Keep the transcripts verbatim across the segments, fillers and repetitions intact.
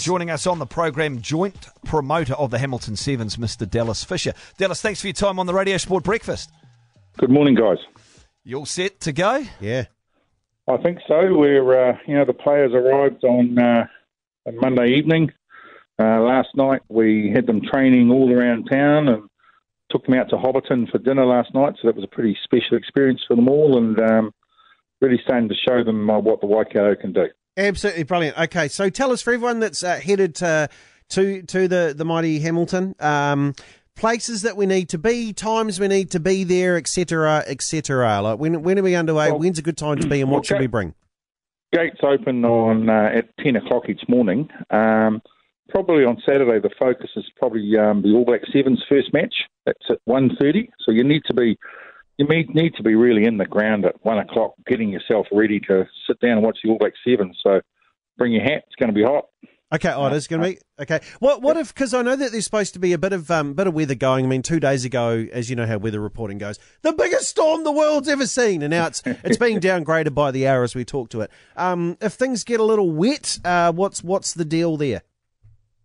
Joining us on the program, joint promoter of the Hamilton Sevens, Mister Dallas Fisher. Dallas, thanks for your time on the Radio Sport Breakfast. Good morning, guys. You all set to go? Yeah. I think so. We're, uh, you know, the players arrived on uh, Monday evening. Uh, last night we had them training all around town and took them out to Hobbiton for dinner last night, so that was a pretty special experience for them all, and um, really starting to show them uh, what the Waikato can do. Absolutely brilliant. Okay, so tell us, for everyone that's uh, headed to, to to the the mighty Hamilton, um, places that we need to be, times we need to be there, et cetera, et cetera. Like when when are we underway? Well, when's a good time to be, and what well, should we bring? Gates open on uh, at ten o'clock each morning. Um, probably on Saturday, the focus is probably um, the All Black Sevens first match. That's at one thirty. So you need to be you need need to be really in the ground at one o'clock, getting yourself ready to sit down and watch the All Black Sevens. So bring your hat. It's going to be hot. Okay, oh, it is going to be okay. What, what if? Because I know that there's supposed to be a bit of um, bit of weather going. I mean, two days ago, as you know how weather reporting goes, the biggest storm the world's ever seen, and now it's it's being downgraded by the hour as we talk to it. Um, if things get a little wet, uh, what's what's the deal there?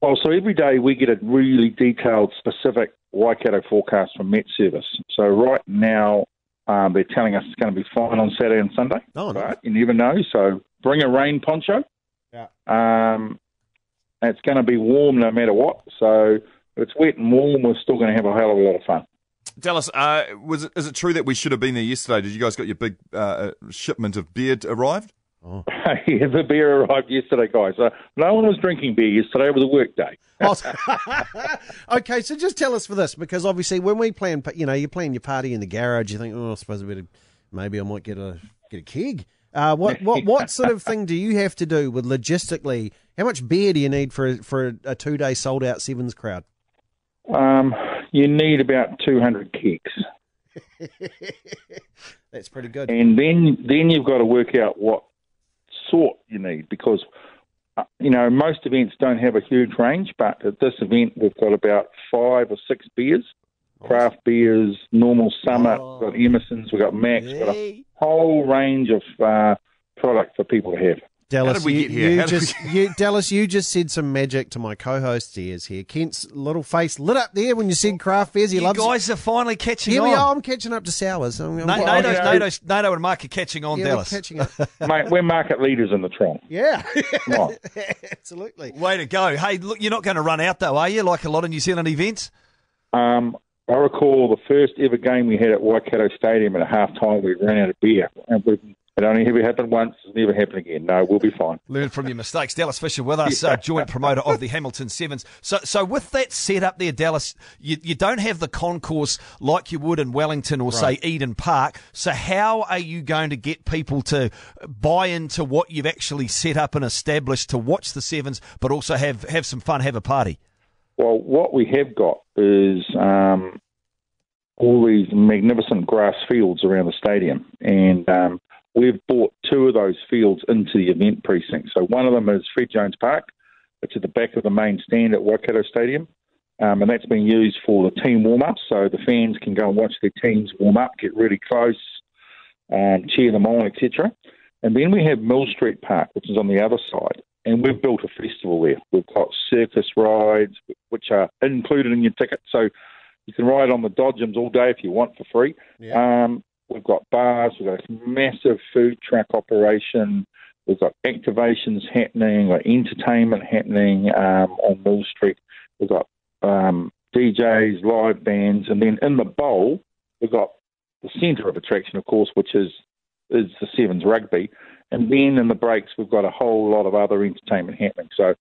Well, so every day we get a really detailed, specific Waikato forecast from Met Service. So right now, um, they're telling us it's going to be fine on Saturday and Sunday. Oh, no. But you never know. So bring a rain poncho. Yeah. Um. It's going to be warm no matter what, so if it's wet and warm, we're still going to have a hell of a lot of fun. Dallas, uh, was it, is it true that we should have been there yesterday? Did you guys got your big uh, shipment of beer arrived? Oh. Yeah, the beer arrived yesterday, guys. Uh, no one was drinking beer yesterday. It was a work day. Okay, so just tell us for this, because obviously when we plan, you know, you're planning your party in the garage, you think, oh, I suppose I better, maybe I might get a get a keg. Uh, what what what sort of thing do you have to do with logistically? How much beer do you need for a, for a two day sold out sevens crowd? Um, you need about two hundred kegs. That's pretty good. And then then you've got to work out what sort you need, because uh, you know most events don't have a huge range, but at this event we've got about five or six beers. Craft beers, normal summer, oh. We've got Emerson's, we've got Max, we've got a whole range of uh, product for people to have. Dallas, How did we you, get here? You just, we... you, Dallas, you just said some magic to my co-host's ears here. Kent's little face lit up there when you said craft beers. He you loves guys it. Are finally catching here on. Here we are. I'm catching up to sours. I'm, I'm, no, I'm, Nado's, I'm, Nado's, Nado and Mark are catching on, yeah, Dallas. We're, catching up. Mate, we're market leaders in the Tron. Yeah. Absolutely. Way to go. Hey, look, you're not going to run out, though, are you, like a lot of New Zealand events? Um... I recall the first ever game we had at Waikato Stadium, and at half time we ran out of beer. And it only ever happened once, it's never happened again. No, we'll be fine. Learn from your mistakes. Dallas Fisher with us, yeah. uh, joint promoter of the Hamilton Sevens. So so with that set up there, Dallas, you, you don't have the concourse like you would in Wellington or, right. say, Eden Park. So how are you going to get people to buy into what you've actually set up and established to watch the Sevens, but also have, have some fun, have a party? Well, what we have got is um, all these magnificent grass fields around the stadium, and um, we've brought two of those fields into the event precinct. So one of them is Fred Jones Park, which is the back of the main stand at Waikato Stadium, um, and that's been used for the team warm-up, so the fans can go and watch their teams warm up, get really close, um, cheer them on, et cetera. And then we have Mill Street Park, which is on the other side. And we've built a festival there. We've got circus rides, which are included in your ticket. So you can ride on the dodgems all day if you want for free. Yeah. Um, we've got bars. We've got a massive food truck operation. We've got activations happening, like entertainment happening um, on Mill Street. We've got um, D Js, live bands. And then in the bowl, we've got the centre of attraction, of course, which is is the Sevens Rugby. And then in the breaks, we've got a whole lot of other entertainment happening. So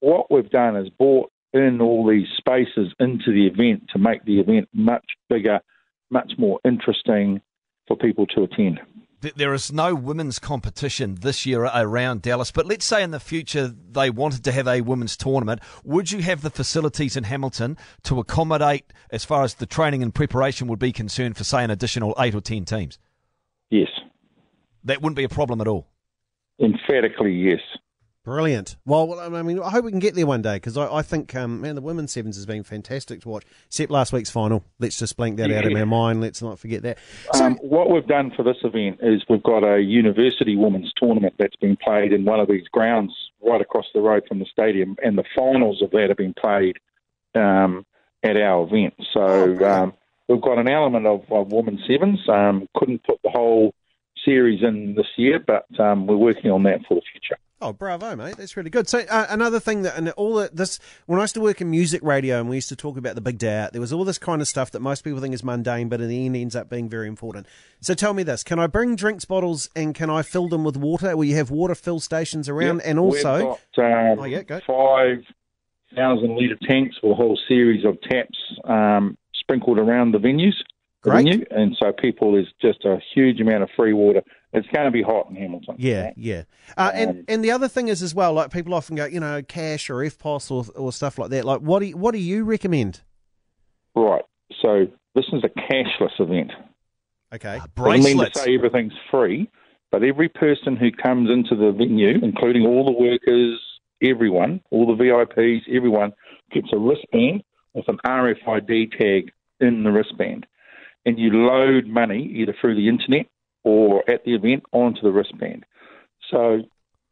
what we've done is brought in all these spaces into the event to make the event much bigger, much more interesting for people to attend. There is no women's competition this year around Dallas, but let's say in the future they wanted to have a women's tournament. Would you have the facilities in Hamilton to accommodate, as far as the training and preparation would be concerned, for, say, an additional eight or ten teams? Yes. That wouldn't be a problem at all? Emphatically, yes. Brilliant. Well, I mean, I hope we can get there one day, because I, I think, um, man, the women's sevens has been fantastic to watch, except last week's final. Let's just blank that yeah. out of our mind. Let's not forget that. So, um, what we've done for this event is we've got a university women's tournament that's been played in one of these grounds right across the road from the stadium, and the finals of that have been played um, at our event. So oh, um, we've got an element of, of women's sevens. Um, couldn't put the whole series in this year, but um, we're working on that for the future. Oh, bravo, mate. That's really good. So uh, another thing that, and all that, this, when I used to work in music radio and we used to talk about the big day out, there was all this kind of stuff that most people think is mundane, but in the end ends up being very important. So tell me this, can I bring drinks bottles and can I fill them with water? Will you have water fill stations around? Yep, and also, we've got um, oh, yeah, go. five thousand litre tanks with a whole series of taps um, sprinkled around the venues. Great. Venue, and so people, there's just a huge amount of free water. It's going to be hot in Hamilton. Yeah, right? yeah. Uh, um, and and the other thing is as well, like people often go, you know, cash or F P O S or or stuff like that. Like, what do you, what do you recommend? Right. So this is a cashless event. Okay. Uh, bracelets. I mean to say everything's free, but every person who comes into the venue, including all the workers, everyone, all the V I Ps, everyone gets a wristband with an R F I D tag in the wristband. And you load money either through the internet or at the event onto the wristband. So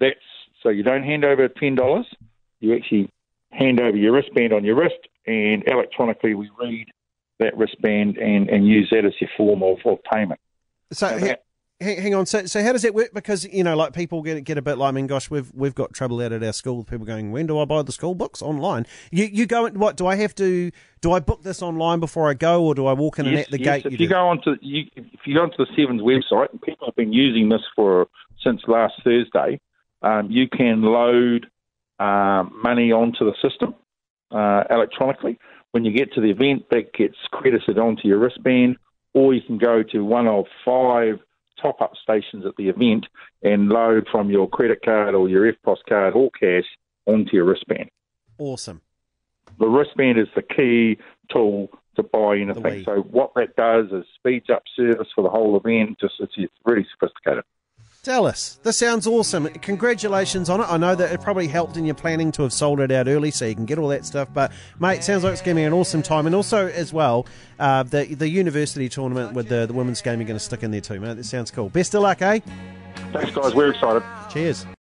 that's so you don't hand over ten dollars. You actually hand over your wristband on your wrist, and electronically we read that wristband and, and use that as your form of, of payment. So, so that, hang, hang on. So, so how does that work? Because, you know, like people get get a bit like, I mean, gosh, we've we've got trouble out at our school. People going, when do I buy the school books online? You you go and what do I have to? Do I book this online before I go, or do I walk in yes, and at the yes. gate? If you, you go onto you, if you go onto the Sevens website, and people have been using this for since last Thursday, um, you can load um, money onto the system uh, electronically. When you get to the event, that gets credited onto your wristband, or you can go to one of five top-up stations at the event and load from your credit card or your F P O S card or cash onto your wristband. Awesome. The wristband is the key tool to buy anything. So what that does is speeds up service for the whole event. Just it's, it's really sophisticated. Dallas, this sounds awesome. Congratulations on it. I know that it probably helped in your planning to have sold it out early so you can get all that stuff. But, mate, sounds like it's going to be an awesome time. And also, as well, uh, the the university tournament with the, the women's game, you're going to stick in there too, mate. That sounds cool. Best of luck, eh? Thanks, guys. We're excited. Cheers.